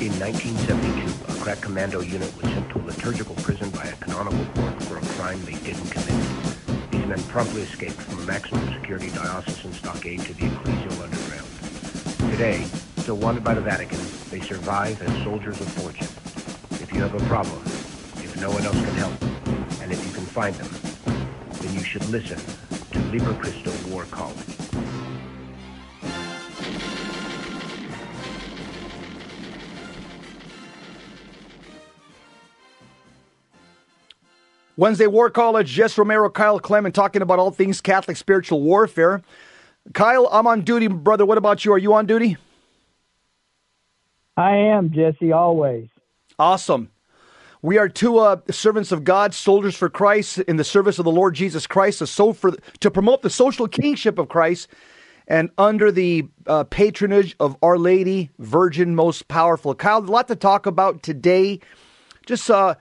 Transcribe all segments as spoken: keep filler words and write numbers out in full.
In nineteen seventy-two, a crack commando unit was sent to a liturgical prison by a canonical court for a crime they didn't commit. These men promptly escaped from a maximum security diocesan stockade to the ecclesial underground. Today, still wanted by the Vatican, they survive as soldiers of fortune. If you have a problem, if no one else can help, and if you can find them, then you should listen to Libre Cristo War College. Wednesday War College, Jess Romero, Kyle Clement talking about all things Catholic spiritual warfare. Kyle, I'm on duty, brother. What about you? Are you on duty? I am, Jesse, always. Awesome. We are two uh, servants of God, soldiers for Christ, in the service of the Lord Jesus Christ, to, so for, to promote the social kingship of Christ, and under the uh, patronage of Our Lady, Virgin Most Powerful. Kyle, a lot to talk about today. Just... uh.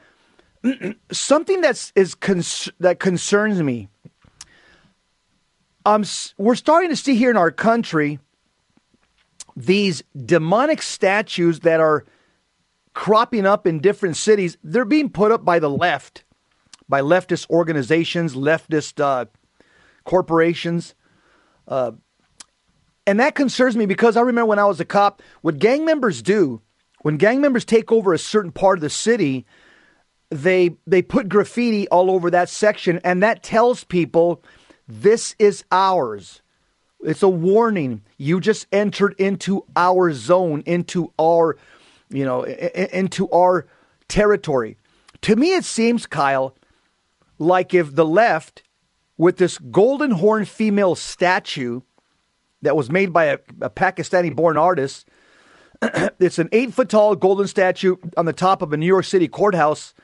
Something that's is cons- that concerns me. Um, we're starting to see here in our country these demonic statues that are cropping up in different cities. They're being put up by the left, by leftist organizations, leftist uh, corporations, uh, and that concerns me because I remember when I was a cop, what gang members do when gang members take over a certain part of the city. They they put graffiti all over that section, and that tells people this is ours. It's a warning. You just entered into our zone, into our, you know, into our territory. To me, it seems, Kyle, like if the left, with this golden horn female statue that was made by a, a Pakistani-born artist, it's an eight-foot-tall golden statue on the top of a New York City courthouse.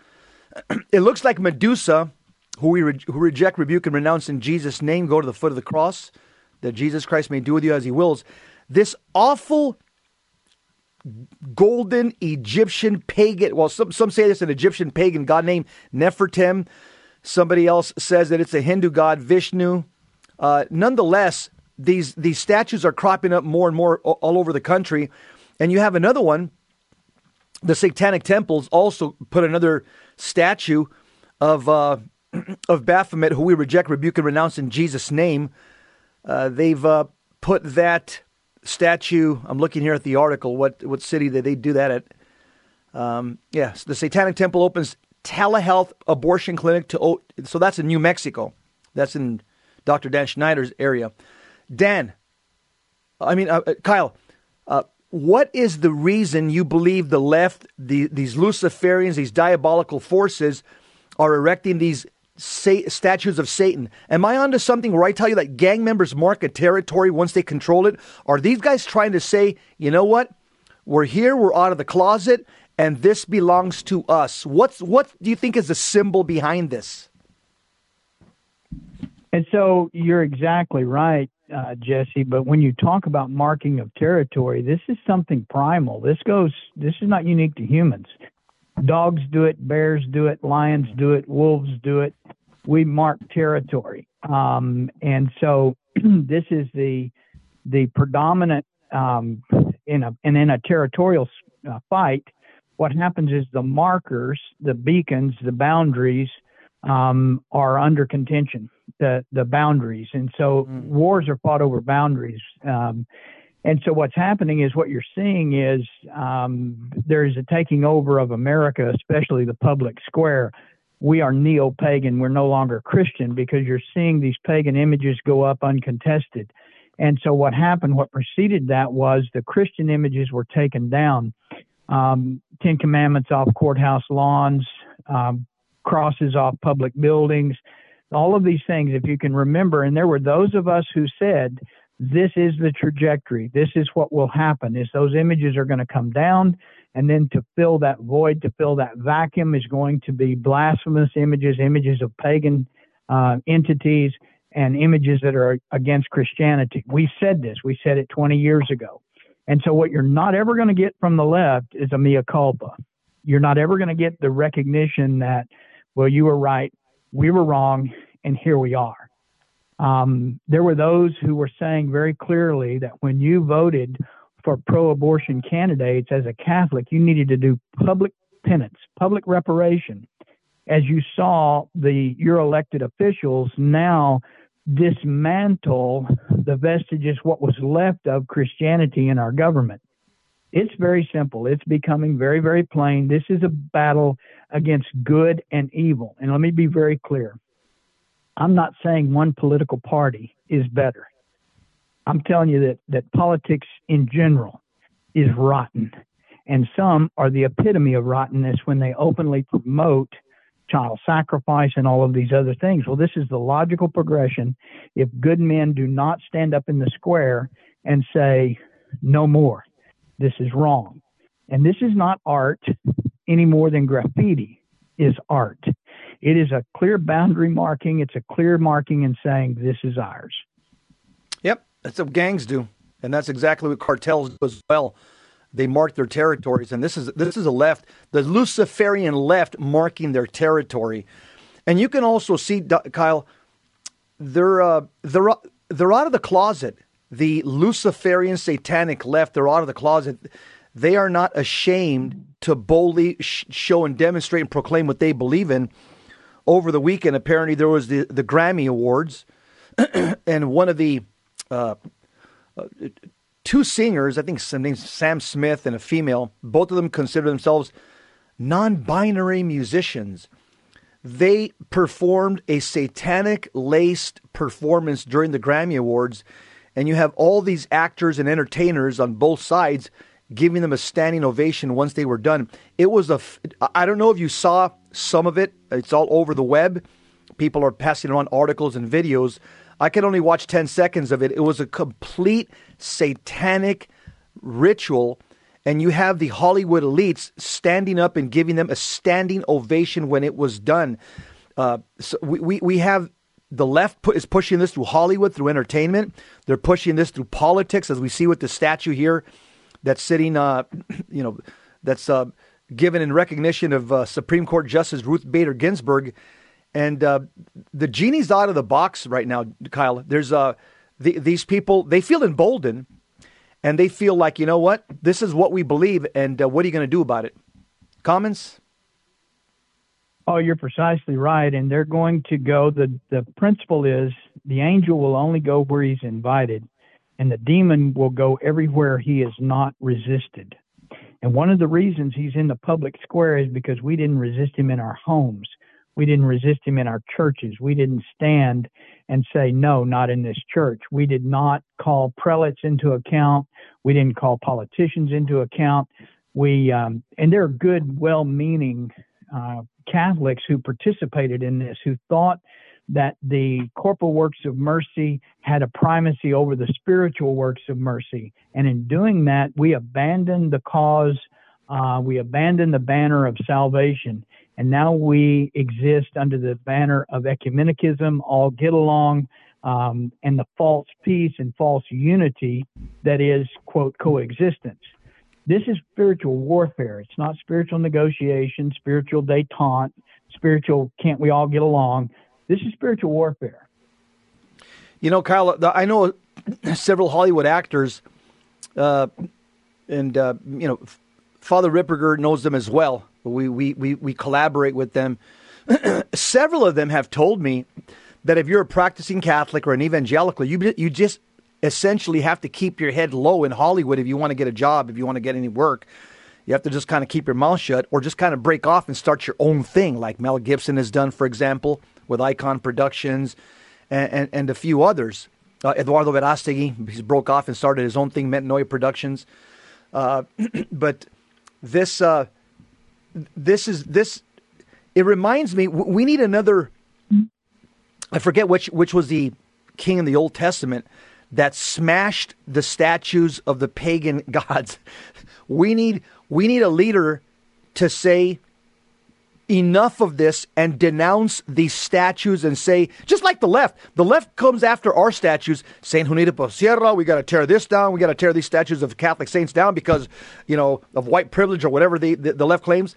It looks like Medusa, who we re- who reject, rebuke, and renounce in Jesus' name, go to the foot of the cross, that Jesus Christ may do with you as he wills. This awful golden Egyptian pagan, well, some, some say it's an Egyptian pagan god named Nefertem. Somebody else says that it's a Hindu god, Vishnu. Uh, nonetheless, these, these statues are cropping up more and more all over the country. And you have another one. The Satanic Temples also put another statue of uh, of Baphomet, who we reject, rebuke, and renounce in Jesus' name. Uh, they've uh, put that statue. I'm looking here at the article. What what city did they do that at? Um, yes, the Satanic Temple opens telehealth abortion clinic to. O- so that's in New Mexico. That's in Doctor Dan Schneider's area. Dan, I mean uh, Kyle. Uh, What is the reason you believe the left, the, these Luciferians, these diabolical forces, are erecting these sa- statues of Satan? Am I onto something where I tell you that gang members mark a territory once they control it? Are these guys trying to say, you know what, we're here, we're out of the closet, and this belongs to us? What's what do you think is the symbol behind this? And so you're exactly right. Uh, Jesse, but when you talk about marking of territory, this is something primal. This goes, this is not unique to humans. Dogs do it, bears do it, lions do it, wolves do it. We mark territory. Um, and so this is the, the predominant, um, in a, and in a territorial uh, fight, what happens is the markers, the beacons, the boundaries, um, are under contention. The, the boundaries. And so mm. wars are fought over boundaries. Um, and so what's happening is what you're seeing is um, there is a taking over of America, especially the public square. We are neo-pagan. We're no longer Christian because you're seeing these pagan images go up uncontested. And so what happened, what preceded that was the Christian images were taken down. Um, Ten Commandments off courthouse lawns, um, crosses off public buildings, all of these things, if you can remember, and there were those of us who said, this is the trajectory. This is what will happen, is those images are going to come down, and then to fill that void, to fill that vacuum is going to be blasphemous images, images of pagan uh, entities, and images that are against Christianity. We said this. We said it twenty years ago. And so what you're not ever going to get from the left is a mea culpa. You're not ever going to get the recognition that, well, you were right. We were wrong, and here we are. Um, there were those who were saying very clearly that when you voted for pro-abortion candidates as a Catholic, you needed to do public penance, public reparation, as you saw the your elected officials now dismantle the vestiges, what was left of Christianity in our government. It's very simple. It's becoming very, very plain. This is a battle against good and evil. And let me be very clear. I'm not saying one political party is better. I'm telling you that, that politics in general is rotten. And some are the epitome of rottenness when they openly promote child sacrifice and all of these other things. Well, this is the logical progression. If good men do not stand up in the square and say, no more, this is wrong. And this is not art any more than graffiti is art. It is a clear boundary marking. It's a clear marking and saying, this is ours. Yep, that's what gangs do. And that's exactly what cartels do as well. They mark their territories, and this is this is a left, the Luciferian left marking their territory. And you can also see, Kyle, they're uh, they're they're out of the closet. The Luciferian satanic left, they're out of the closet. They are not ashamed to boldly sh- show and demonstrate and proclaim what they believe in. Over the weekend, apparently there was the, the Grammy Awards, and one of the uh, uh, two singers, I think some names, Sam Smith and a female, both of them consider themselves non-binary musicians. They performed a satanic-laced performance during the Grammy Awards, and you have all these actors and entertainers on both sides giving them a standing ovation once they were done. It was a, I don't know if you saw some of it. It's all over the web. People are passing around articles and videos. I could only watch ten seconds of it. It was a complete satanic ritual, and you have the Hollywood elites standing up and giving them a standing ovation when it was done. Uh, so we, we, we have the left pu- is pushing this through Hollywood, through entertainment. They're pushing this through politics, as we see with the statue here that's sitting, uh, you know, that's uh, given in recognition of uh, Supreme Court Justice Ruth Bader Ginsburg. And uh, the genie's out of the box right now, Kyle. There's uh, the, these people, they feel emboldened, and they feel like, you know what? This is what we believe, and uh, what are you going to do about it? Comments? Oh, you're precisely right, and they're going to go. The, the principle is the angel will only go where he's invited, and the demon will go everywhere he is not resisted. And one of the reasons he's in the public square is because we didn't resist him in our homes. We didn't resist him in our churches. We didn't stand and say, no, not in this church. We did not call prelates into account. We didn't call politicians into account. We um, and there are good, well-meaning uh, Catholics who participated in this, who thought that the corporal works of mercy had a primacy over the spiritual works of mercy. And in doing that, we abandoned the cause. Uh, we abandoned the banner of salvation. And now we exist under the banner of ecumenicism, all get along, um, and the false peace and false unity that is, quote, coexistence. This is spiritual warfare. It's not spiritual negotiation, spiritual détente, spiritual can't we all get along. This is spiritual warfare. You know, Kyle, I know several Hollywood actors, uh, and, uh, you know, Father Ripperger knows them as well. We we we we collaborate with them. Several of them have told me that if you're a practicing Catholic or an evangelical, you you just essentially have to keep your head low in Hollywood if you want to get a job, if you want to get any work. You have to just kind of keep your mouth shut or just kind of break off and start your own thing, like Mel Gibson has done, for example, with Icon Productions and, and, and a few others. Uh, Eduardo Verástegui, he broke off and started his own thing, Metanoia Productions. Uh, but this... Uh, This is this. It reminds me. We need another. I forget which which was the king in the Old Testament that smashed the statues of the pagan gods. We need we need a leader to say enough of this and denounce these statues and say, just like the left. The left comes after our statues, saying Juanita Posierra, we got to tear this down. We got to tear these statues of Catholic saints down because, you know, of white privilege or whatever the, the, the left claims.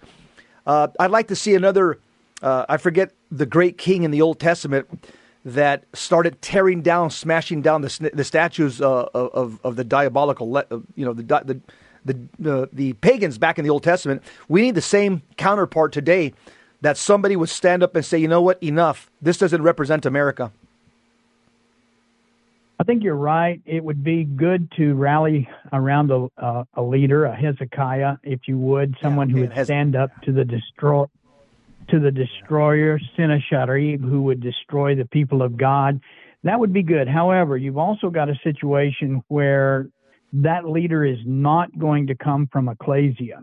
Uh, I'd like to see another, uh, I forget the great king in the Old Testament that started tearing down, smashing down the, the statues uh, of of the diabolical, you know, the the the, the the pagans back in the Old Testament. We need the same counterpart today, that somebody would stand up and say, you know what, enough. This doesn't represent America. I think you're right. It would be good to rally around a, uh, a leader, a Hezekiah, if you would, someone yeah, okay. who would Hez- stand up to the destroy, to the destroyer, Sennacherib, who would destroy the people of God. That would be good. However, you've also got a situation where that leader is not going to come from ecclesia.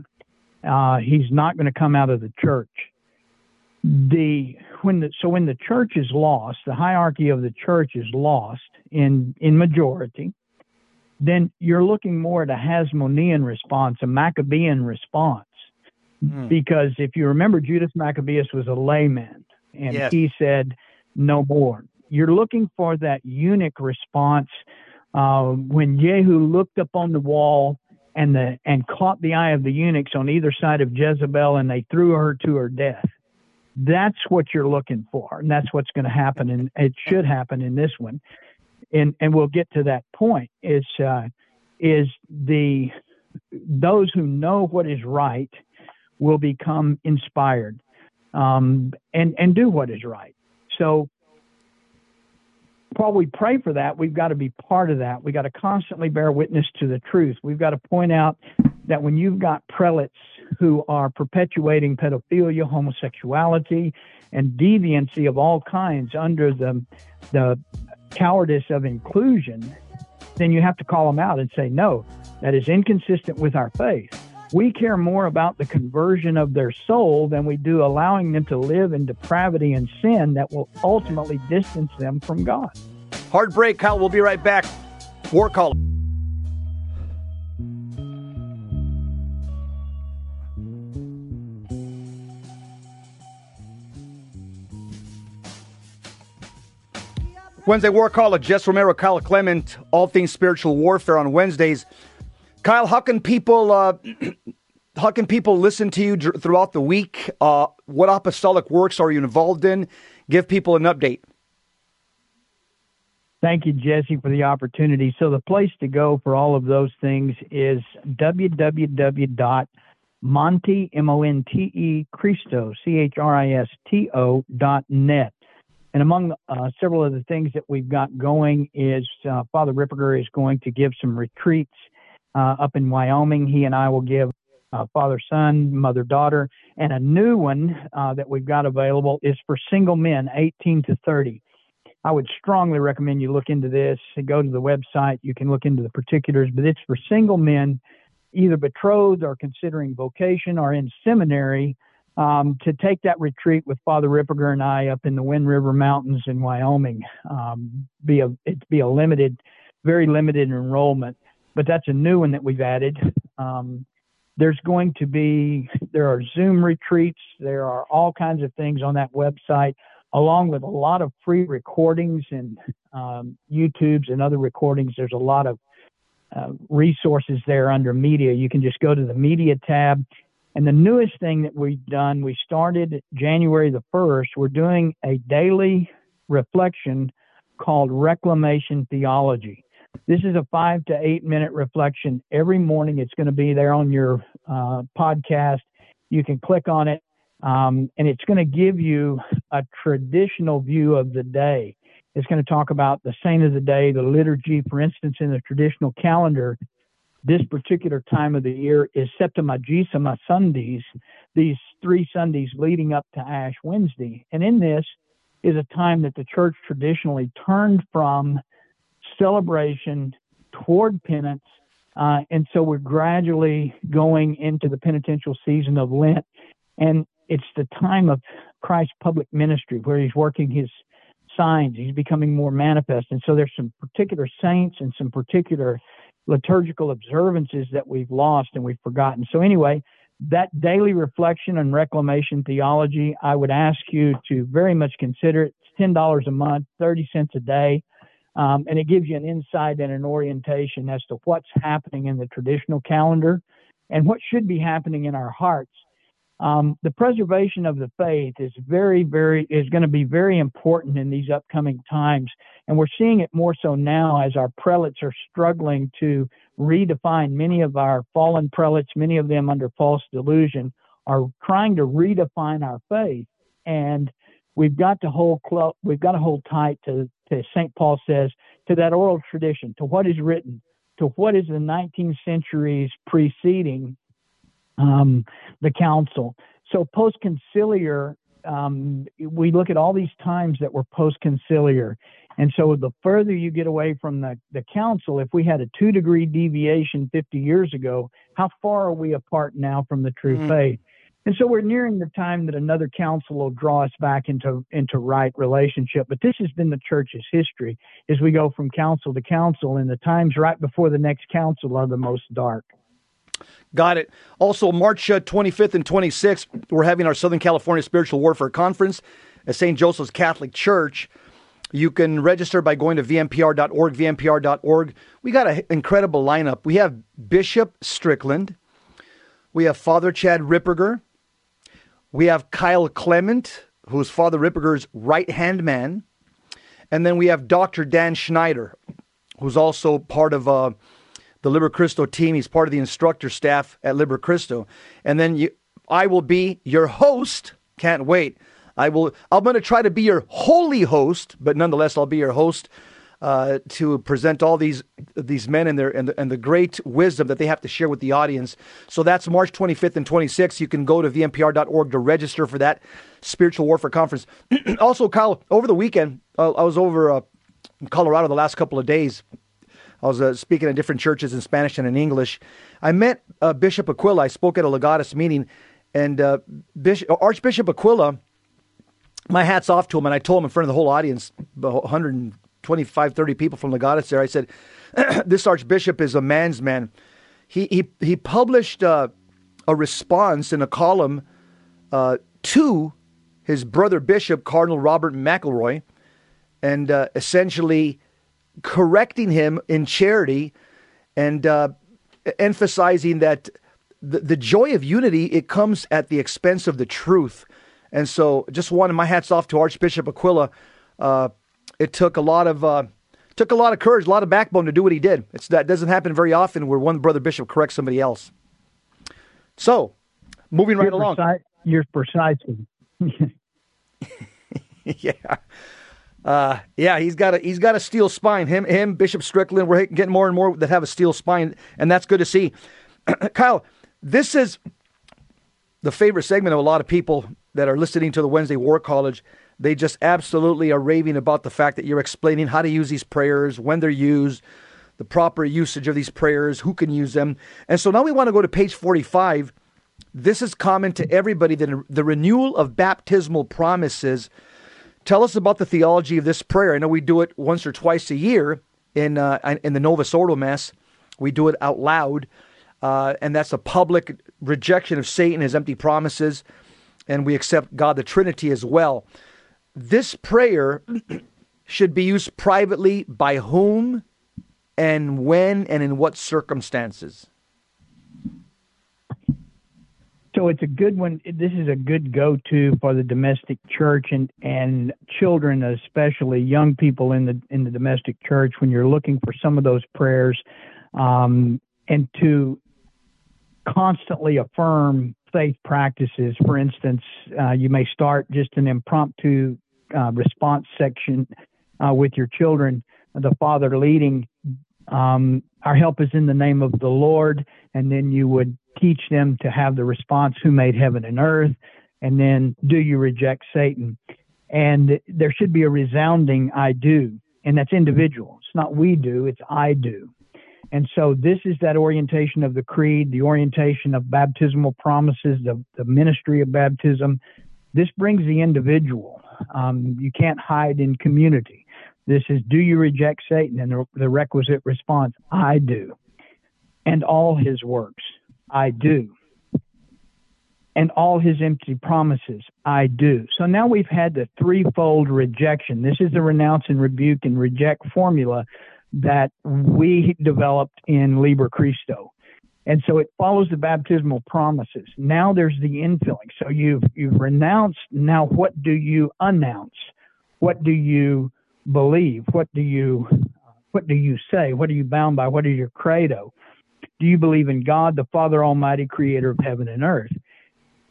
Uh, he's not going to come out of the church. The when the, so when the church is lost, the hierarchy of the church is lost in in majority, then you're looking more at a Hasmonean response, a Maccabean response, mm. because if you remember, Judas Maccabeus was a layman, and yes. he said, "No more." You're looking for that eunuch response uh, when Jehu looked up on the wall and the and caught the eye of the eunuchs on either side of Jezebel, and they threw her to her death. That's what you're looking for, and that's what's going to happen, and it should happen in this one. And and we'll get to that point. Is uh, is the those who know what is right will become inspired, um, and and do what is right. So while we pray for that, we've got to be part of that. We've got to constantly bear witness to the truth. We've got to point out that when you've got prelates who are perpetuating pedophilia, homosexuality, and deviancy of all kinds under the the cowardice of inclusion, then you have to call them out and say, no, that is inconsistent with our faith. We care more about the conversion of their soul than we do allowing them to live in depravity and sin that will ultimately distance them from God. Hard break, Kyle. We'll be right back. War College. Wednesday War College, Jess Romero, Kyle Clement, all things spiritual warfare on Wednesdays. Kyle, how can people uh, how can people listen to you dr- throughout the week? Uh, what apostolic works are you involved in? Give people an update. Thank you, Jesse, for the opportunity. So the place to go for all of those things is w w w dot monte cristo dot net. And among uh, several of the things that we've got going is uh, Father Ripperger is going to give some retreats uh, up in Wyoming. He and I will give uh, father, son, mother, daughter. And a new one uh, that we've got available is for single men, eighteen to thirty. I would strongly recommend you look into this. Go to the website. You can look into the particulars. But it's for single men, either betrothed or considering vocation or in seminary, Um, to take that retreat with Father Ripperger and I up in the Wind River Mountains in Wyoming. Um, be a, it'd be a limited, very limited enrollment, but that's a new one that we've added. Um, there's going to be, there are Zoom retreats. There are all kinds of things on that website, along with a lot of free recordings and um, YouTubes and other recordings. There's a lot of uh, resources there under media. You can just go to the media tab. And the newest thing that we've done, we started January the first. We're doing a daily reflection called Reclamation Theology. This is a five to eight minute reflection every morning. It's going to be there on your uh, podcast. You can click on it, um, and it's going to give you a traditional view of the day. It's going to talk about the saint of the day, the liturgy. For instance, in the traditional calendar, this particular time of the year is Septimagesima Sundays, these three Sundays leading up to Ash Wednesday. And in this is a time that the church traditionally turned from celebration toward penance. Uh, and so we're gradually going into the penitential season of Lent. And it's the time of Christ's public ministry where he's working his signs. He's becoming more manifest. And so there's some particular saints and some particular liturgical observances that we've lost and we've forgotten. So anyway, that daily reflection on Reclamation Theology, I would ask you to very much consider it. It's ten dollars a month, thirty cents a day. Um, and it gives you an insight and an orientation as to what's happening in the traditional calendar and what should be happening in our hearts Um, the preservation of the faith is very, very is going to be very important in these upcoming times, and we're seeing it more so now as our prelates are struggling to redefine. Many of our fallen prelates, many of them under false delusion, are trying to redefine our faith, and we've got to hold close. We've got to hold tight to, to Saint Paul says, to that oral tradition, to what is written, to what is the nineteenth centuries preceding. Um, the council. So post-conciliar, um, we look at all these times that were post-conciliar. And so the further you get away from the, the council, if we had a two-degree deviation fifty years ago, how far are we apart now from the true mm. faith? And so we're nearing the time that another council will draw us back into, into right relationship. But this has been the church's history as we go from council to council, and the times right before the next council are the most dark. Got it. Also, March uh, twenty-fifth and twenty-sixth, we're having our Southern California Spiritual Warfare Conference at Saint Joseph's Catholic Church. You can register by going to v m p r dot org, v m p r dot org. We got an incredible lineup. We have Bishop Strickland. We have Father Chad Ripperger. We have Kyle Clement, who's Father Ripperger's right-hand man. And then we have Doctor Dan Schneider, who's also part of... Uh, the Libre Cristo team. He's part of the instructor staff at Libre Cristo. And then you, I will be your host. Can't wait. I will, I'm going to try to be your holy host, but nonetheless, I'll be your host uh, to present all these these men and, their, and, the, and the great wisdom that they have to share with the audience. So that's March twenty-fifth and twenty-sixth. You can go to v m p r dot org to register for that Spiritual Warfare Conference. Also, Kyle, over the weekend, uh, I was over uh, in Colorado the last couple of days. I was uh, speaking at different churches in Spanish and in English. I met uh, Bishop Aquila. I spoke at a Legatus meeting, and uh, Bishop, Archbishop Aquila, my hat's off to him, and I told him in front of the whole audience, one hundred twenty-five, thirty people from Legatus there, I said, this Archbishop is a man's man. He he, he published uh, a response in a column uh, to his brother bishop, Cardinal Robert McElroy, and uh, essentially... correcting him in charity and uh, emphasizing that the, the joy of unity, it comes at the expense of the truth. And so just wanted my hats off to Archbishop Aquila. Uh, it took a lot of uh, took a lot of courage, a lot of backbone to do what he did. It's, that doesn't happen very often where one brother bishop corrects somebody else. So moving right you're along. Precise, you're precise. Yeah. Uh, yeah, he's got a he's got a steel spine. Him, him, Bishop Strickland. We're getting more and more that have a steel spine, and that's good to see. Kyle, this is the favorite segment of a lot of people that are listening to the Wednesday War College. They just absolutely are raving about the fact that you're explaining how to use these prayers, when they're used, the proper usage of these prayers, who can use them. And so now we want to go to page forty-five. This is common to everybody, the, the renewal of baptismal promises. Tell us about the theology of this prayer. I know we do it once or twice a year in uh, in the Novus Ordo Mass. We do it out loud, uh, and that's a public rejection of Satan, his empty promises, and we accept God the Trinity as well. This prayer should be used privately by whom and when and in what circumstances? So it's a good one. This is a good go-to for the domestic church and, and children, especially young people in the in the domestic church, when you're looking for some of those prayers um, and to constantly affirm faith practices. For instance, uh, you may start just an impromptu uh, response section uh, with your children, the Father leading. Um, our help is in the name of the Lord, and then you would teach them to have the response, who made heaven and earth, and then, do you reject Satan? And there should be a resounding I do, and that's individual. It's not we do, it's I do. And so this is that orientation of the creed, the orientation of baptismal promises, the, the ministry of baptism. This brings the individual. Um, you can't hide in community. This is, do you reject Satan? And the, the requisite response, I do, and all his works. I do. And all his empty promises, I do. So now we've had the threefold rejection. This is the renounce and rebuke and reject formula that we developed in Liber Cristo. And so it follows the baptismal promises. Now there's the infilling. So you've, you've renounced. Now what do you announce? What do you believe? What do you, what do you say? What are you bound by? What is your credo? Do you believe in God, the Father Almighty, creator of heaven and earth?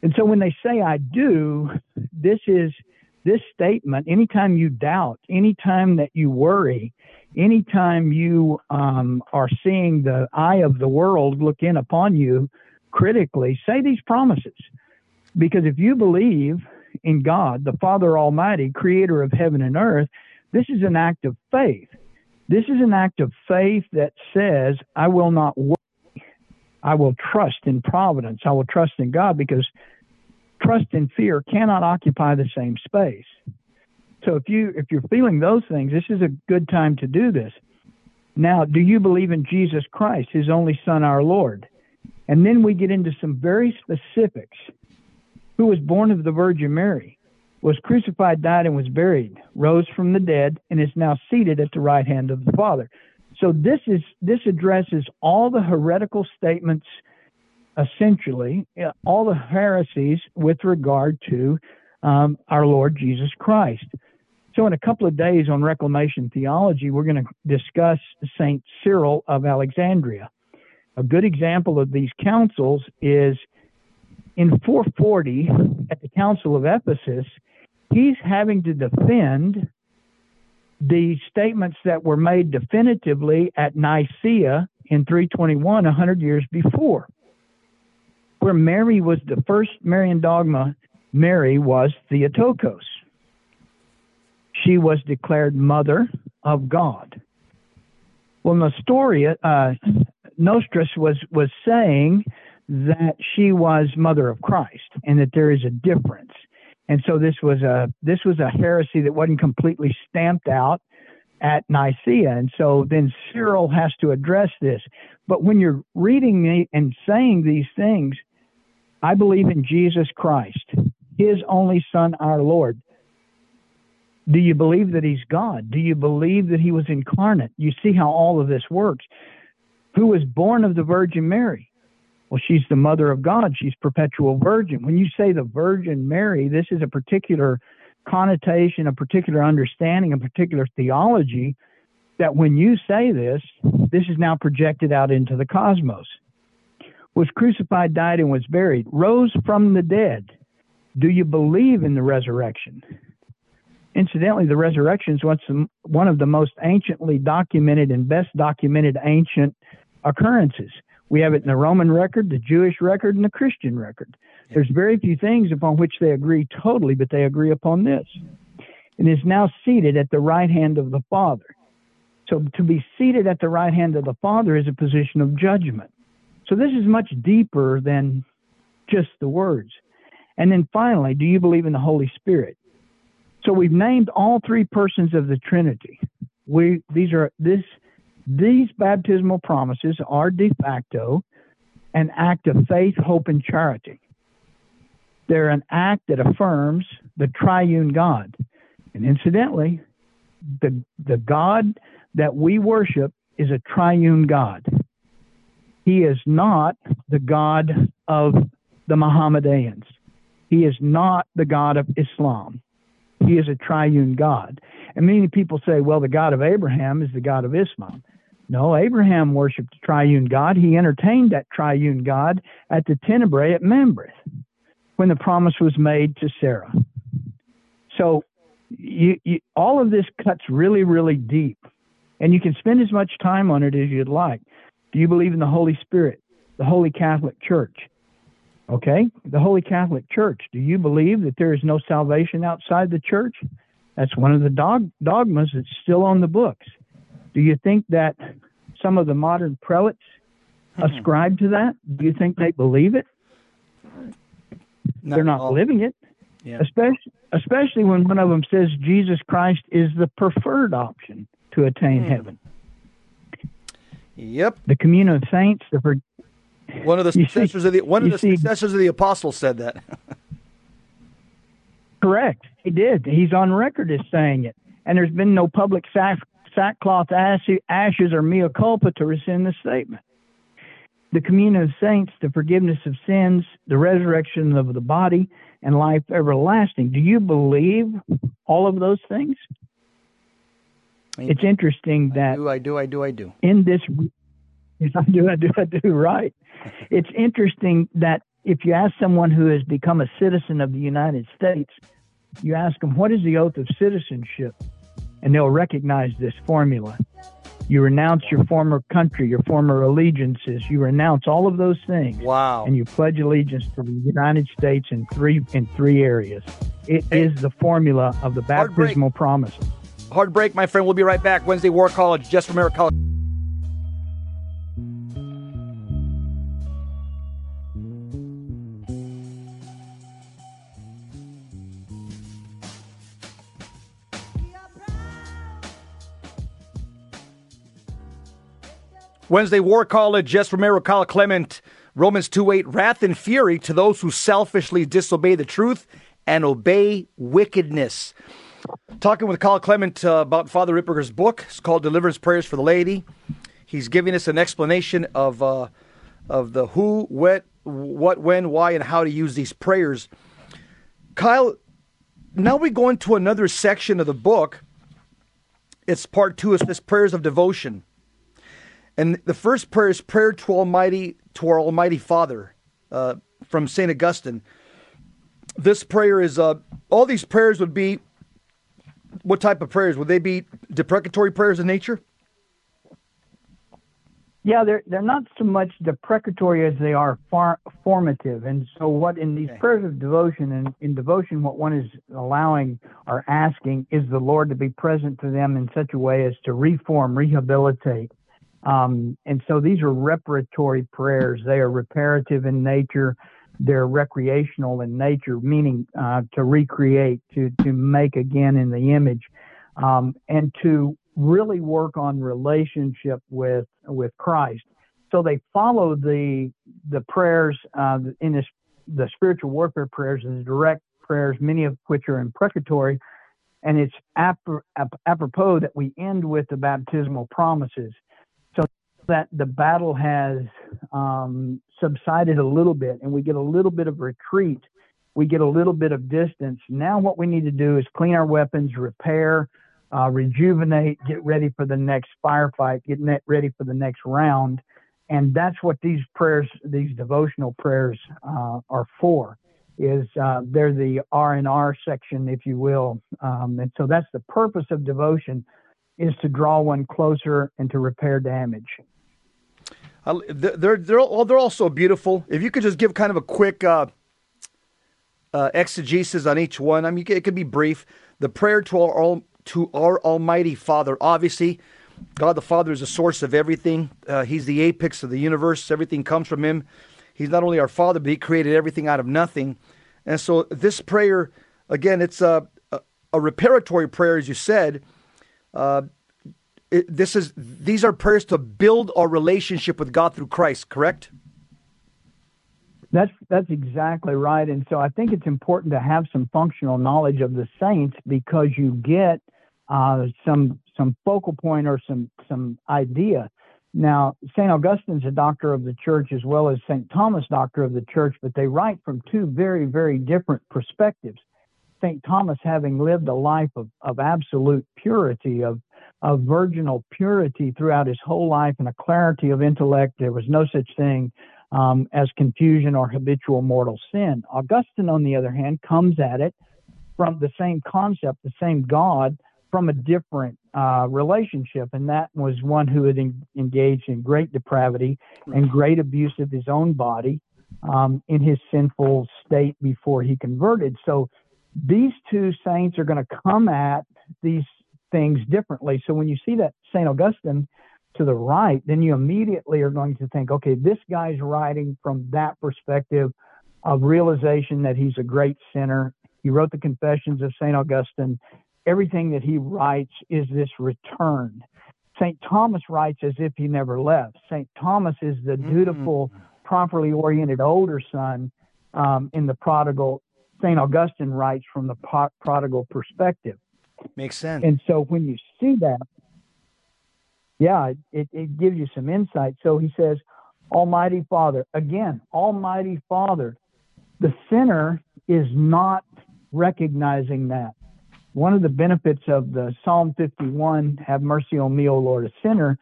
And so when they say, I do, this is this statement. Anytime you doubt, anytime that you worry, anytime you um, are seeing the eye of the world look in upon you critically, say these promises. Because if you believe in God, the Father Almighty, creator of heaven and earth, this is an act of faith. This is an act of faith that says, I will not worry. I will trust in providence. I will trust in God, because trust and fear cannot occupy the same space. So if you if you're feeling those things, this is a good time to do this. Now, do you believe in Jesus Christ, his only Son, our Lord? And then we get into some very specifics. Who was born of the Virgin Mary, was crucified, died, and was buried, rose from the dead, and is now seated at the right hand of the Father. So this is this addresses all the heretical statements, essentially, all the heresies with regard to um, our Lord Jesus Christ. So in a couple of days on Reclamation Theology, we're going to discuss Saint Cyril of Alexandria. A good example of these councils is in four forty at the Council of Ephesus. He's having to defend the statements that were made definitively at Nicaea in three twenty-one, one hundred years before, where Mary was the first Marian dogma. Mary was Theotokos. She was declared Mother of God. Well, Nostria, uh, Nostris was, was saying that she was Mother of Christ and that there is a difference. And so this was a this was a heresy that wasn't completely stamped out at Nicaea. And so then Cyril has to address this. But when you're reading and saying these things, I believe in Jesus Christ, his only Son, our Lord. Do you believe that he's God? Do you believe that he was incarnate? You see how all of this works. Who was born of the Virgin Mary? Well, she's the Mother of God. She's perpetual virgin. When you say the Virgin Mary, this is a particular connotation, a particular understanding, a particular theology, that when you say this, this is now projected out into the cosmos. Was crucified, died, and was buried. Rose from the dead. Do you believe in the resurrection? Incidentally, the resurrection is one of the most anciently documented and best documented ancient occurrences. We have it in the Roman record, the Jewish record, and the Christian record. There's very few things upon which they agree totally, but they agree upon this. And is now seated at the right hand of the Father. So to be seated at the right hand of the Father is a position of judgment. So this is much deeper than just the words. And then finally, do you believe in the Holy Spirit? So we've named all three persons of the Trinity. We these are this. These baptismal promises are de facto an act of faith, hope, and charity. They're an act that affirms the triune God. And incidentally, the, the God that we worship is a triune God. He is not the God of the Mohammedans. He is not the God of Islam. He is a triune God. And many people say, well, the God of Abraham is the God of Islam. No, Abraham worshipped the triune God. He entertained that triune God at the Tenebrae at Mambreth when the promise was made to Sarah. So you, you, all of this cuts really, really deep. And you can spend as much time on it as you'd like. Do you believe in the Holy Spirit, the Holy Catholic Church? Okay, the Holy Catholic Church. Do you believe that there is no salvation outside the church? That's one of the dog, dogmas that's still on the books. Do you think that some of the modern prelates ascribe to that? Do you think they believe it? Not They're not all. living it, yeah. especially, especially when one of them says Jesus Christ is the preferred option to attain hmm. heaven. Yep. The communion of saints, the for, one of the successors see, of the one of the see, successors of the apostles said that. Correct. He did. He's on record as saying it. And there's been no public sack, sackcloth, ashes, or mea culpa to rescind the statement. the communion of saints, the forgiveness of sins, the resurrection of the body, and life everlasting. Do you believe all of those things? I, it's interesting that... I do, I do, I do, I do. In this... Yes, I do, I do, I do, right. It's interesting that if you ask someone who has become a citizen of the United States, you ask them, what is the oath of citizenship? And they'll recognize this formula. You renounce your former country, your former allegiances. You renounce all of those things. Wow. And you pledge allegiance to the United States in three in three areas. It hey. is the formula of the baptismal promise. Hard break, my friend. We'll be right back. Wednesday War College, Just from Eric College. Wednesday War College, Jess Romero, Kyle Clement, Romans two eight, wrath and fury to those who selfishly disobey the truth and obey wickedness. Talking with Kyle Clement uh, about Father Ripperger's book. It's called Deliverance Prayers for the Laity. He's giving us an explanation of uh, of the who, what, what, when, why, and how to use these prayers. Kyle, now we go into another section of the book. It's part two. It's this prayers of devotion. And the first prayer is prayer to Almighty, to our Almighty Father, uh, from Saint Augustine. This prayer is, uh, all these prayers would be, what type of prayers? Would they be deprecatory prayers in nature? Yeah, they're they're not so much deprecatory as they are far, formative. And so what in these okay. prayers of devotion, and in devotion, what one is allowing or asking is the Lord to be present to them in such a way as to reform, rehabilitate. Um, and so these are reparatory prayers. They are reparative in nature. They're recreational in nature, meaning uh, to recreate, to to make again in the image, um, and to really work on relationship with with Christ. So they follow the the prayers uh, in this, the spiritual warfare prayers and the direct prayers, many of which are imprecatory. And it's ap- ap- apropos that we end with the baptismal promises. That the battle has um, subsided a little bit and we get a little bit of retreat. We get a little bit of distance. Now what we need to do is clean our weapons, repair, uh, rejuvenate, get ready for the next firefight, get net ready for the next round. And that's what these prayers, these devotional prayers uh, are for, is uh, they're the R and R section, if you will. Um, and so that's the purpose of devotion, is to draw one closer and to repair damage. Uh, they're they're all they're all so beautiful. If you could just give kind of a quick uh, uh, exegesis on each one, I mean, it could be brief. The prayer to our to our Almighty Father. Obviously, God the Father is the source of everything. Uh, he's the apex of the universe. Everything comes from Him. He's not only our Father, but He created everything out of nothing. And so, this prayer, again, it's a a, a reparatory prayer, as you said. Uh, it, this is these are prayers to build our relationship with God through Christ, correct? That's that's exactly right. And so I think it's important to have some functional knowledge of the saints, because you get uh, some some focal point or some some idea. Now, Saint Augustine's a doctor of the church as well as Saint Thomas, doctor of the church, but they write from two very, very different perspectives. Saint Thomas, having lived a life of, of absolute purity, of, of virginal purity throughout his whole life, and a clarity of intellect, there was no such thing um, as confusion or habitual mortal sin. Augustine, on the other hand, comes at it from the same concept, the same God, from a different uh, relationship, and that was one who had en- engaged in great depravity and great abuse of his own body um, in his sinful state before he converted. So these two saints are going to come at these things differently. So when you see that Saint Augustine to the right, then you immediately are going to think, okay, this guy's writing from that perspective of realization that he's a great sinner. He wrote the Confessions of Saint Augustine. Everything that he writes is this return. Saint Thomas writes as if he never left. Saint Thomas is the mm-hmm. dutiful, properly oriented older son um, in the prodigal. Saint Augustine writes from the pot, prodigal perspective. Makes sense. And so when you see that, yeah, it, it gives you some insight. So he says, Almighty Father. Again, Almighty Father. The sinner is not recognizing that. One of the benefits of the Psalm fifty-one, have mercy on me, O Lord, a sinner,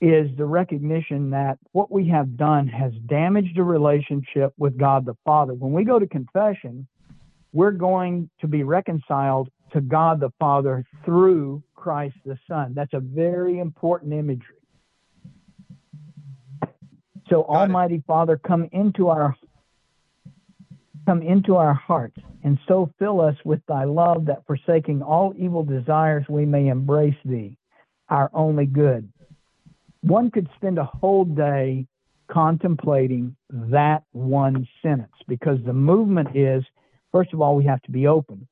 is the recognition that what we have done has damaged a relationship with God the Father. When we go to confession, we're going to be reconciled to God the Father through Christ the Son. That's a very important imagery. So Got Almighty it. Father, come into our come into our hearts and so fill us with thy love that forsaking all evil desires, we may embrace thee, our only good. One could spend a whole day contemplating that one sentence, because the movement is, first of all, we have to be open.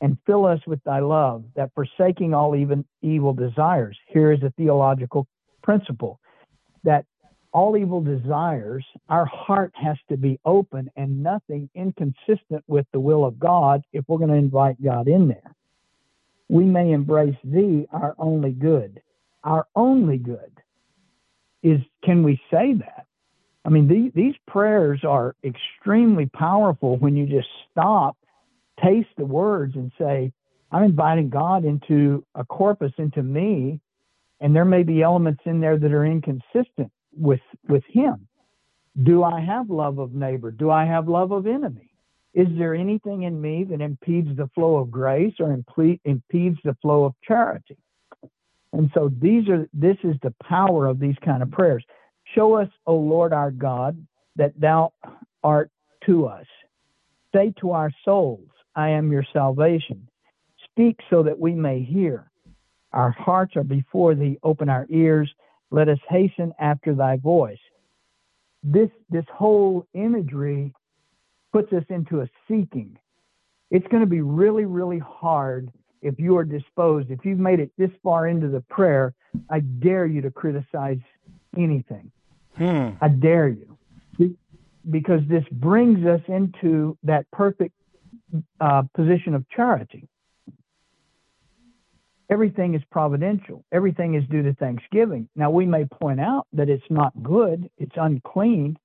And fill us with thy love, that forsaking all even evil desires. Here is a theological principle, that all evil desires, our heart has to be open and nothing inconsistent with the will of God if we're going to invite God in there. We may embrace thee, our only good. Our only good is, can we say that? I mean, the, these prayers are extremely powerful when you just stop, taste the words, and say, I'm inviting God into a corpus, into me, and there may be elements in there that are inconsistent with with him. Do I have love of neighbor? Do I have love of enemy? Is there anything in me that impedes the flow of grace or imple- impedes the flow of charity? And so these are this is the power of these kind of prayers. Show us, O Lord our God, that thou art to us. Say to our souls, I am your salvation. Speak so that we may hear. Our hearts are before thee. Open our ears. Let us hasten after thy voice. This, this whole imagery puts us into a seeking. It's going to be really, really hard if you are disposed. If you've made it this far into the prayer, I dare you to criticize anything. Hmm. I dare you. Because this brings us into that perfect uh, position of charity. Everything is providential. Everything is due to thanksgiving. Now, we may point out that it's not good, it's unclean,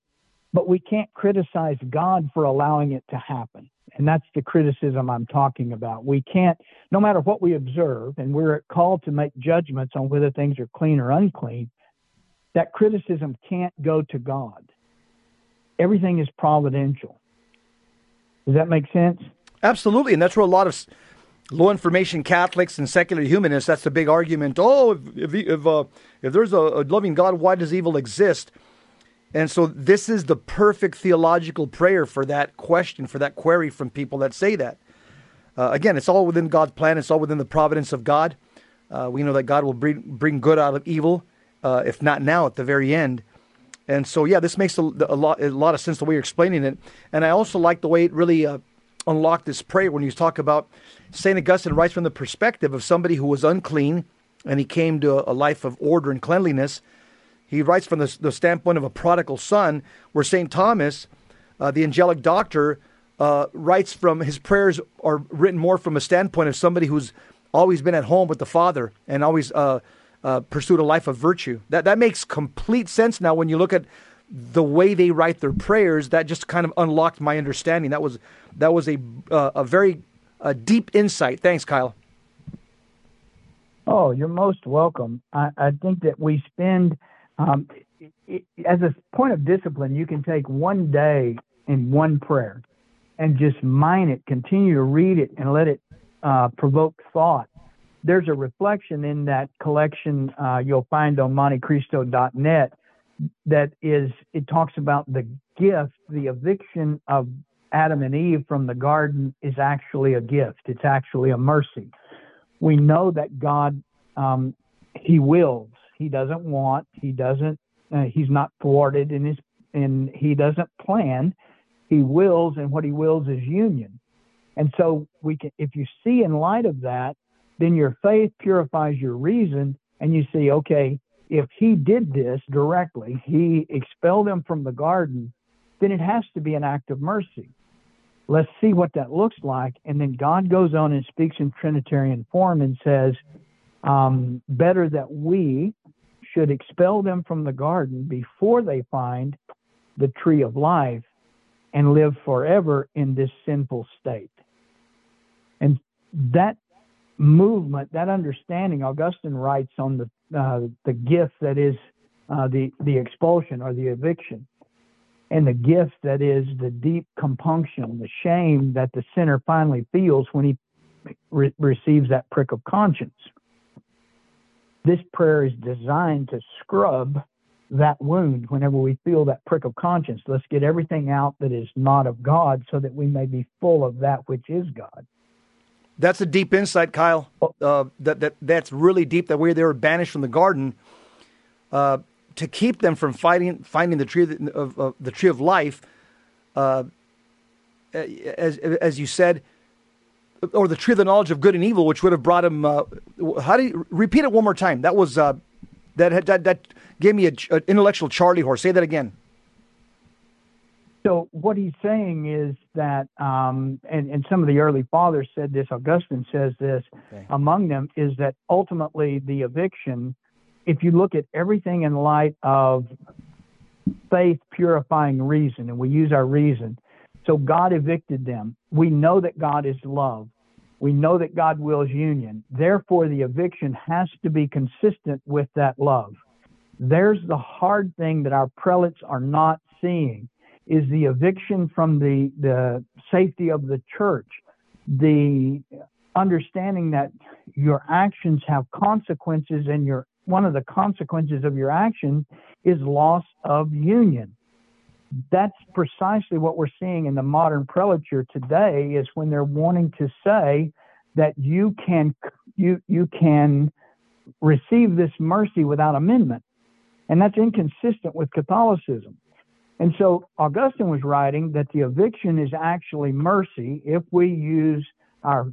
but we can't criticize God for allowing it to happen. And that's the criticism I'm talking about. We can't, no matter what we observe, and we're called to make judgments on whether things are clean or unclean, that criticism can't go to God. Everything is providential. Does that make sense? Absolutely. And that's where a lot of low-information Catholics and secular humanists, that's the big argument. Oh, if if, if, uh, if there's a, a loving God, why does evil exist? And so this is the perfect theological prayer for that question, for that query from people that say that. Uh, again, it's all within God's plan. It's all within the providence of God. Uh, we know that God will bring, bring good out of evil, uh, if not now, at the very end. And so, yeah, this makes a, a lot a lot of sense the way you're explaining it. And I also like the way it really uh, unlocked this prayer when you talk about Saint Augustine writes from the perspective of somebody who was unclean and he came to a life of order and cleanliness. He writes from the, the standpoint of a prodigal son, where Saint Thomas, uh, the angelic doctor, uh, writes from his prayers are written more from a standpoint of somebody who's always been at home with the Father and always... Uh, Uh, pursued a life of virtue. That that makes complete sense now when you look at the way they write their prayers. That just kind of unlocked my understanding. That was that was a uh, a very uh, deep insight. Thanks, Kyle. Oh, you're most welcome. I, I think that we spend um, it, as a point of discipline. You can take one day in one prayer and just mine it. Continue to read it and let it uh, provoke thought. There's a reflection in that collection uh, you'll find on Montecristo dot net that is, it talks about the gift, the eviction of Adam and Eve from the garden is actually a gift. It's actually a mercy. We know that God, um, he wills. He doesn't want. He doesn't, uh, he's not thwarted in his, and he doesn't plan. He wills, and what he wills is union. And so we can, if you see in light of that, then your faith purifies your reason, and you see, okay, if he did this directly, he expelled them from the garden, then it has to be an act of mercy. Let's see what that looks like. And then God goes on and speaks in Trinitarian form and says, um, better that we should expel them from the garden before they find the tree of life and live forever in this sinful state. And that movement, that understanding, Augustine writes on the uh, the gift that is uh, the the expulsion or the eviction, and the gift that is the deep compunction, the shame that the sinner finally feels when he re- receives that prick of conscience. This prayer is designed to scrub that wound whenever we feel that prick of conscience. Let's get everything out that is not of God so that we may be full of that which is God. That's a deep insight, Kyle. Uh, that, that That's really deep, that way they were banished from the garden uh, to keep them from fighting, finding the tree of, of, of the tree of life, uh, as, as you said, or the tree of the knowledge of good and evil, which would have brought him... Uh, how do you... Repeat it one more time. That was... Uh, That, that that gave me an intellectual charley horse. Say that again. So what he's saying is that, um, and, and some of the early fathers said this, Augustine says this, okay, among them, is that ultimately the eviction, if you look at everything in light of faith purifying reason, and we use our reason, so God evicted them. We know that God is love. We know that God wills union. Therefore, the eviction has to be consistent with that love. There's the hard thing that our prelates are not seeing, is the eviction from the, the safety of the church, the understanding that your actions have consequences, and your one of the consequences of your action is loss of union. That's precisely what we're seeing in the modern prelature today, is when they're wanting to say that you can you you can receive this mercy without amendment. And that's inconsistent with Catholicism. And so Augustine was writing that the eviction is actually mercy if we use our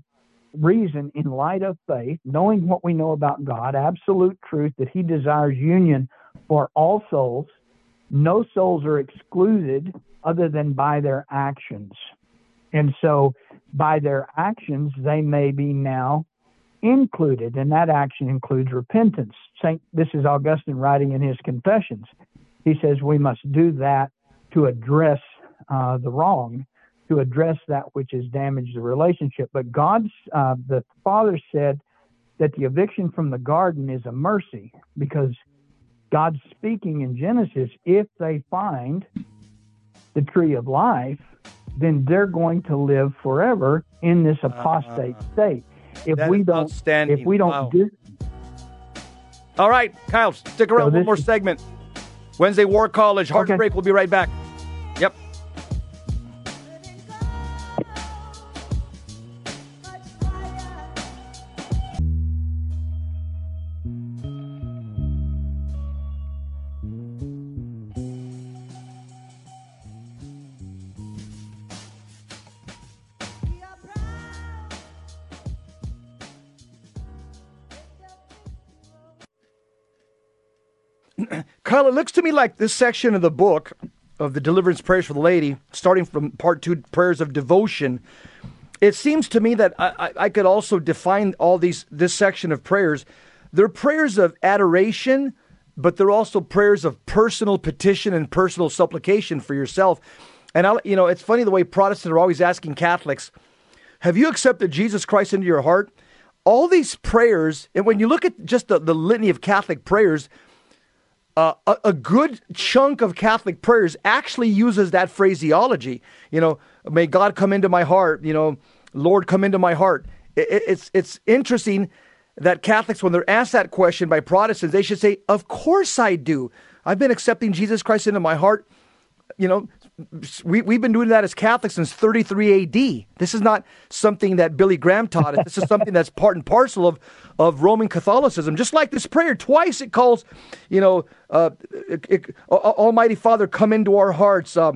reason in light of faith, knowing what we know about God, absolute truth, that he desires union for all souls. No souls are excluded other than by their actions. And so by their actions, they may be now included, and that action includes repentance. Saint, this is Augustine writing in his Confessions. He says we must do that to address uh, the wrong, to address that which has damaged the relationship. But God's, uh, the Father said that the eviction from the garden is a mercy, because God's speaking in Genesis, if they find the tree of life, then they're going to live forever in this apostate uh, state. If we don't, if we don't wow. do. All right, Kyle, stick around. So this, one more segment. Wednesday War College, Heartbreak. Okay. We'll be right back. Yep. Kyle, it looks to me like this section of the book of the Deliverance Prayers for the Lady, starting from part two, Prayers of Devotion, it seems to me that I, I, I could also define all these, this section of prayers. They're prayers of adoration, but they're also prayers of personal petition and personal supplication for yourself. And, I'll, you know, it's funny the way Protestants are always asking Catholics, have you accepted Jesus Christ into your heart? All these prayers, and when you look at just the, the litany of Catholic prayers, Uh, a, a good chunk of Catholic prayers actually uses that phraseology. You know, may God come into my heart. You know, Lord, come into my heart. It, it, it's it's interesting that Catholics, when they're asked that question by Protestants, they should say, "Of course I do. I've been accepting Jesus Christ into my heart." You know, we we've been doing that as Catholics since thirty-three A D This is not something that Billy Graham taught us. This is something that's part and parcel of of Roman Catholicism. Just like this prayer, twice it calls, you know, uh, it, it, Almighty Father, come into our hearts, uh,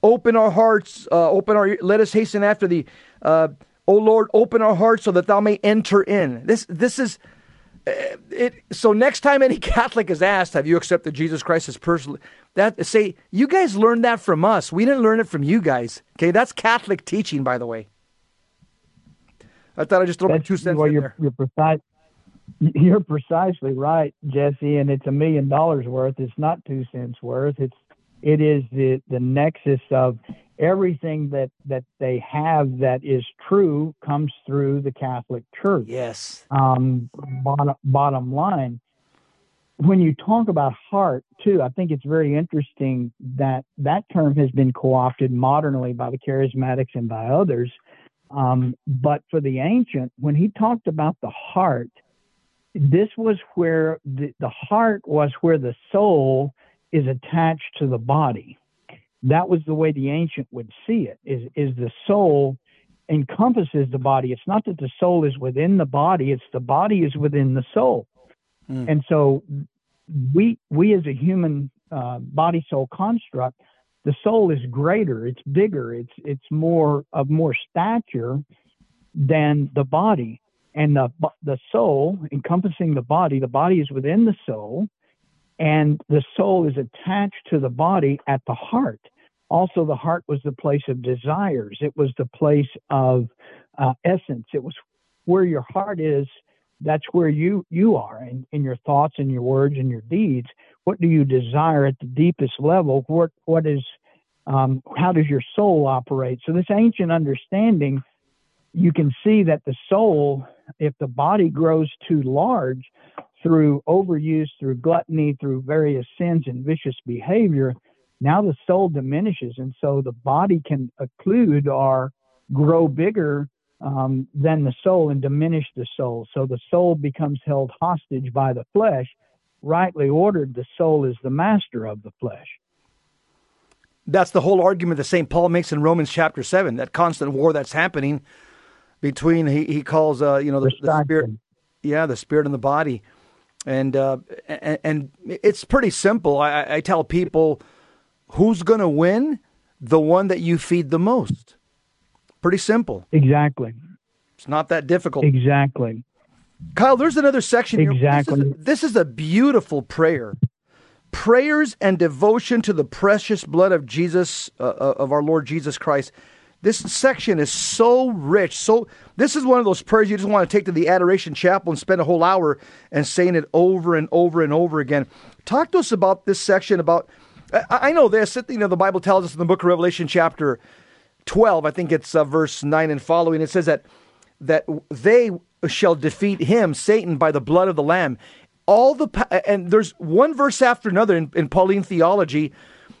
open our hearts, uh, open our. Let us hasten after thee, uh, O Lord, open our hearts so that Thou may enter in. This this is. It, so next time any Catholic is asked, have you accepted Jesus Christ as personally, that say, you guys learned that from us. We didn't learn it from you guys. Okay, that's Catholic teaching, by the way. I thought I just threw my two cents well, in you're, there. You're precise, You're precisely right, Jesse, and it's a million dollars worth. It's not two cents worth. It's it is the, the nexus of everything that, that they have that is true comes through the Catholic Church. Yes. Um, bottom, bottom line, when you talk about heart, too, I think it's very interesting that that term has been co-opted modernly by the charismatics and by others. Um, but for the ancient, when he talked about the heart, this was where the, the heart was where the soul is attached to the body. That was the way the ancient would see it, is, is the soul encompasses the body. It's not that the soul is within the body, it's the body is within the soul. Mm. And so we we as a human uh, body-soul construct, the soul is greater, it's bigger, it's it's more of more stature than the body. And the the soul encompassing the body, the body is within the soul, and the soul is attached to the body at the heart. Also, the heart was the place of desires. It was the place of uh, essence. It was where your heart is. That's where you, you are in, in your thoughts and your words and your deeds. What do you desire at the deepest level? What what is um, how does your soul operate? So this ancient understanding, you can see that the soul, if the body grows too large through overuse, through gluttony, through various sins and vicious behavior, now the soul diminishes. And so the body can occlude or grow bigger Um, than the soul and diminish the soul. So the soul becomes held hostage by the flesh. Rightly ordered, the soul is the master of the flesh. That's the whole argument that Saint Paul makes in Romans chapter seven, that constant war that's happening between, he, he calls, uh, you know, the, the spirit. Yeah, the spirit and the body. And, uh, and, and it's pretty simple. I, I tell people, who's going to win? The one that you feed the most. Pretty simple. Exactly. It's not that difficult. Exactly. Kyle, there's another section here. Exactly. This is, a, this is a beautiful prayer. Prayers and devotion to the precious blood of Jesus, uh, of our Lord Jesus Christ. This section is so rich. So this is one of those prayers you just want to take to the Adoration Chapel and spend a whole hour and saying it over and over and over again. Talk to us about this section. About I, I know this. You know, the Bible tells us in the book of Revelation chapter twelve, I think it's uh, verse nine and following, it says that that they shall defeat him, Satan, by the blood of the Lamb. All the And there's one verse after another in, in Pauline theology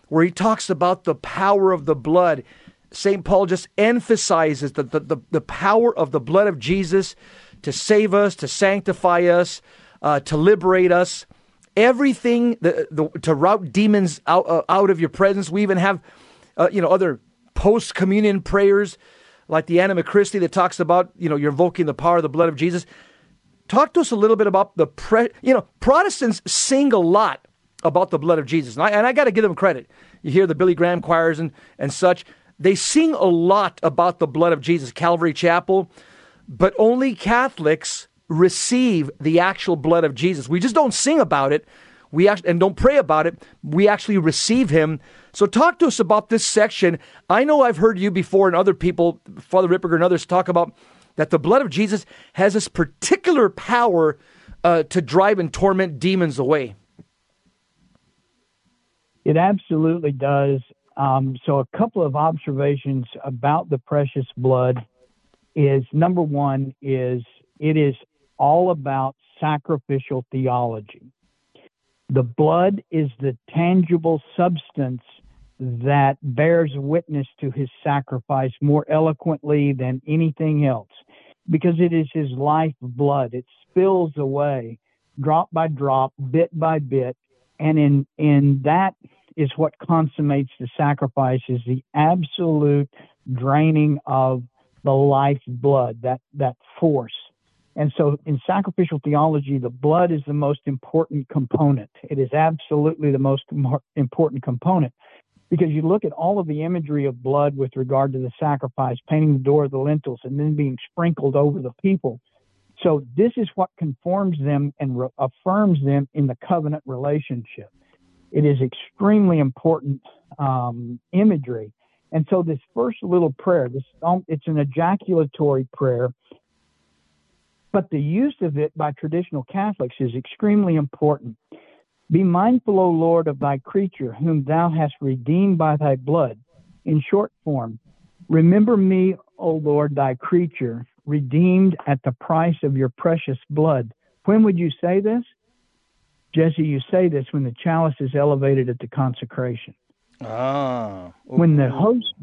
where he talks about the power of the blood. Saint Paul just emphasizes the, the, the, the power of the blood of Jesus to save us, to sanctify us, uh, to liberate us, everything, the, the, to rout demons out, uh, out of your presence. We even have uh, you know, other post-communion prayers like the Anima Christi that talks about, you know, you're invoking the power of the blood of Jesus. Talk to us a little bit about the, pre- you know, Protestants sing a lot about the blood of Jesus. And I, and I got to give them credit. You hear the Billy Graham choirs and, and such. They sing a lot about the blood of Jesus, Calvary Chapel, but only Catholics receive the actual blood of Jesus. We just don't sing about it. We actually, and don't pray about it. We actually receive him. So talk to us about this section. I know I've heard you before and other people, Father Ripperger and others, talk about that the blood of Jesus has this particular power uh, to drive and torment demons away. It absolutely does. Um, so a couple of observations about the precious blood is, number one, is it is all about sacrificial theology. The blood is the tangible substance that bears witness to his sacrifice more eloquently than anything else, because it is his life blood. It spills away drop by drop, bit by bit, and in, in that is what consummates the sacrifice, is the absolute draining of the life blood, that, that force. And so in sacrificial theology, the blood is the most important component. It is absolutely the most important component, because you look at all of the imagery of blood with regard to the sacrifice, painting the door of the lintels and then being sprinkled over the people. So this is what conforms them and re- affirms them in the covenant relationship. It is extremely important um, imagery. And so this first little prayer, this it's an ejaculatory prayer. but the use of it by traditional Catholics is extremely important. Be mindful, O Lord, of thy creature, whom thou hast redeemed by thy blood. In short form, remember me, O Lord, thy creature, redeemed at the price of your precious blood. When would you say this? Jesse, you say this when the chalice is elevated at the consecration. Ah. Ooh. When the host,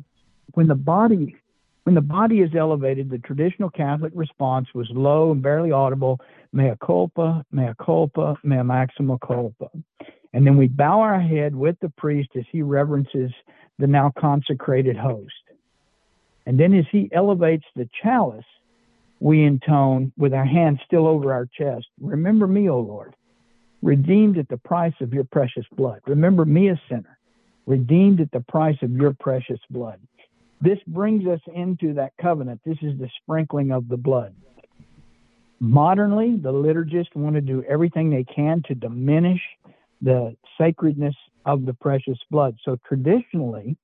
when the body, when the body is elevated, the traditional Catholic response was low and barely audible, mea culpa, mea culpa, mea maxima culpa. And then we bow our head with the priest as he reverences the now consecrated host. And then as he elevates the chalice, we intone with our hands still over our chest, remember me, O Lord, redeemed at the price of your precious blood. Remember me, a sinner, redeemed at the price of your precious blood. This brings us into that covenant. This is the sprinkling of the blood. Modernly, the liturgists want to do everything they can to diminish the sacredness of the precious blood. So traditionally,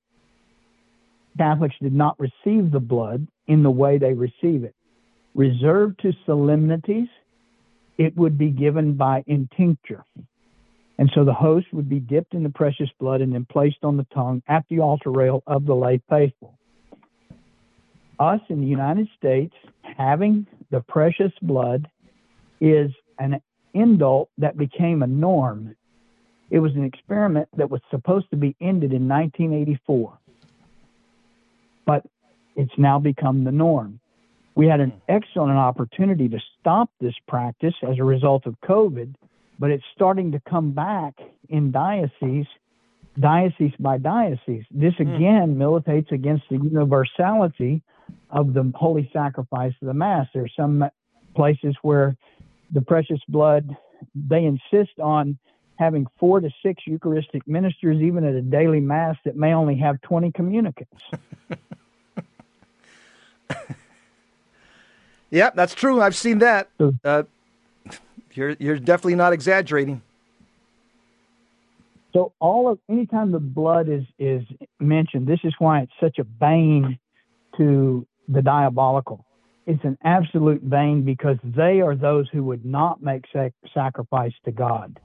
Catholics did not receive the blood in the way they receive it. Reserved to solemnities, it would be given by intincture. And so the host would be dipped in the precious blood and then placed on the tongue at the altar rail of the lay faithful. Us in the United States, having the precious blood is an indult that became a norm. It was an experiment that was supposed to be ended in nineteen eighty-four. But it's now become the norm. We had an excellent opportunity to stop this practice as a result of COVID, but it's starting to come back in dioceses, diocese by diocese. This again militates against the universality of the holy sacrifice of the Mass. There are some places where the precious blood, they insist on having four to six Eucharistic ministers, even at a daily Mass that may only have twenty communicants. Yeah, that's true. I've seen that. Uh, you're you're definitely not exaggerating. So all of anytime the blood is is mentioned, this is why it's such a bane to the diabolical. It's an absolute bane because they are those who would not make sac- sacrifice to God.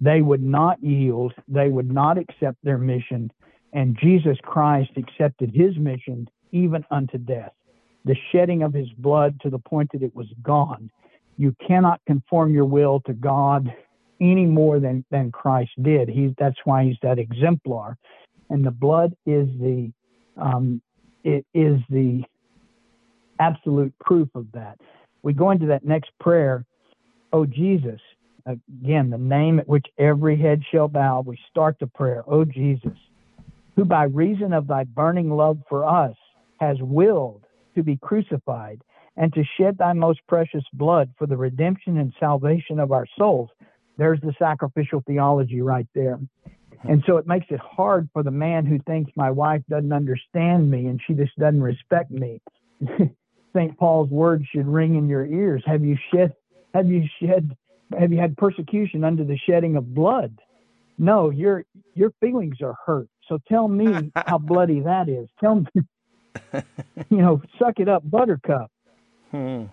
They would not yield. They would not accept their mission, and Jesus Christ accepted his mission even unto death. The shedding of his blood to the point that it was gone. You cannot conform your will to God any more than, than Christ did. He, that's why he's that exemplar. And the blood is the um, it is the absolute proof of that. We go into that next prayer. Oh, Jesus, again, the name at which every head shall bow. We start the prayer. Oh, Jesus, who by reason of thy burning love for us has willed to be crucified and to shed thy most precious blood for the redemption and salvation of our souls. There's the sacrificial theology right there. And so it makes it hard for the man who thinks my wife doesn't understand me and she just doesn't respect me. Saint Paul's words should ring in your ears. Have you shed, have you shed, have you had persecution under the shedding of blood? No, your, your feelings are hurt. So tell me how bloody that is. Tell me, you know, suck it up, buttercup. Hmm.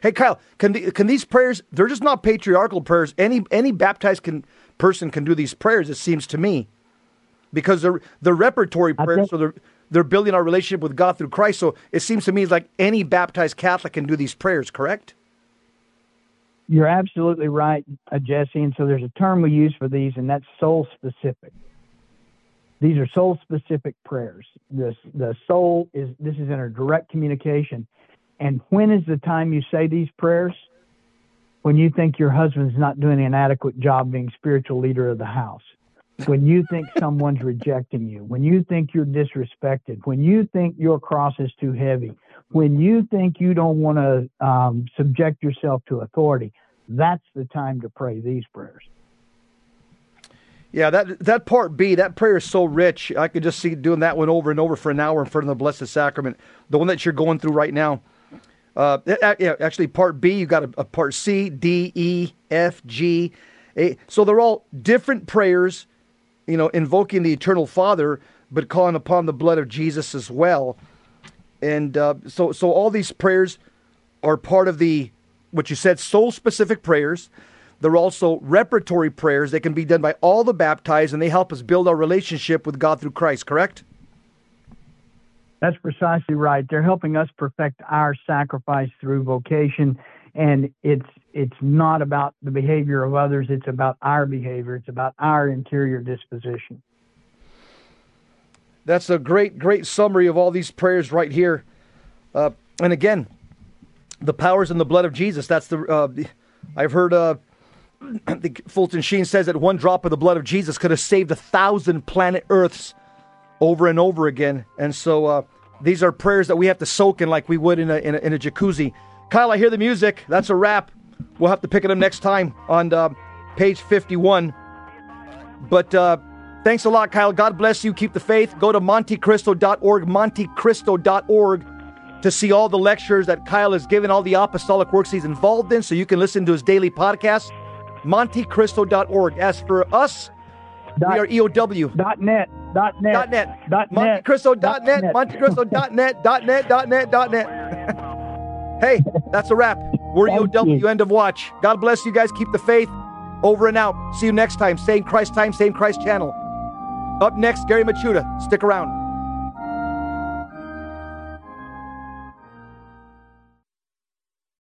Hey, Kyle, can the, can these prayers, they're just not patriarchal prayers. Any any baptized can, person can do these prayers, it seems to me, because they're, they're repertory prayers, think, so they're, they're building our relationship with God through Christ. So it seems to me like any baptized Catholic can do these prayers, correct? You're absolutely right, Jesse. And so there's a term we use for these, and that's soul-specific. These are soul-specific prayers. This, the soul is, this is in a direct communication. And when is the time you say these prayers? When you think your husband's not doing an adequate job being spiritual leader of the house. When you think someone's rejecting you. When you think you're disrespected. When you think your cross is too heavy. When you think you don't want to um, subject yourself to authority. That's the time to pray these prayers. Yeah, that that part B, that prayer is so rich. I could just see doing that one over and over for an hour in front of the Blessed Sacrament, the one that you're going through right now. Uh, yeah, actually, part B, you got a, a part C, D, E, F, G, A. So they're all different prayers, you know, invoking the Eternal Father, but calling upon the blood of Jesus as well. And uh, so, so all these prayers are part of the what you said, soul-specific prayers. They're also repertory prayers. They can be done by all the baptized, and they help us build our relationship with God through Christ, correct? That's precisely right. They're helping us perfect our sacrifice through vocation, and it's it's not about the behavior of others. It's about our behavior. It's about our interior disposition. That's a great, great summary of all these prayers right here. Uh, and again, the powers in the blood of Jesus. That's the uh, I've heard uh, I think Fulton Sheen says that one drop of the blood of Jesus could have saved a thousand planet Earths over and over again. And so uh, these are prayers that we have to soak in like we would in a, in a, in a jacuzzi. Kyle, I hear the music. That's a wrap. We'll have to pick it up next time on uh, page fifty-one. But uh, thanks a lot, Kyle. God bless you. Keep the faith. Go to Montecristo dot org, Montecristo dot org, to see all the lectures that Kyle has given, all the apostolic works he's involved in, so you can listen to his daily podcast, Montecristo dot org. As for us, dot, we are E O W. Dot net. Dot net. Dot net. Dot net. Montecristo dot net. Montecristo dot net. Dot net. Dot net. Dot net. Hey, that's a wrap. We're E O W. End of watch. God bless you guys. Keep the faith. Over and out. See you next time. Same Christ time, same Christ channel. Up next, Gary Machuda. Stick around.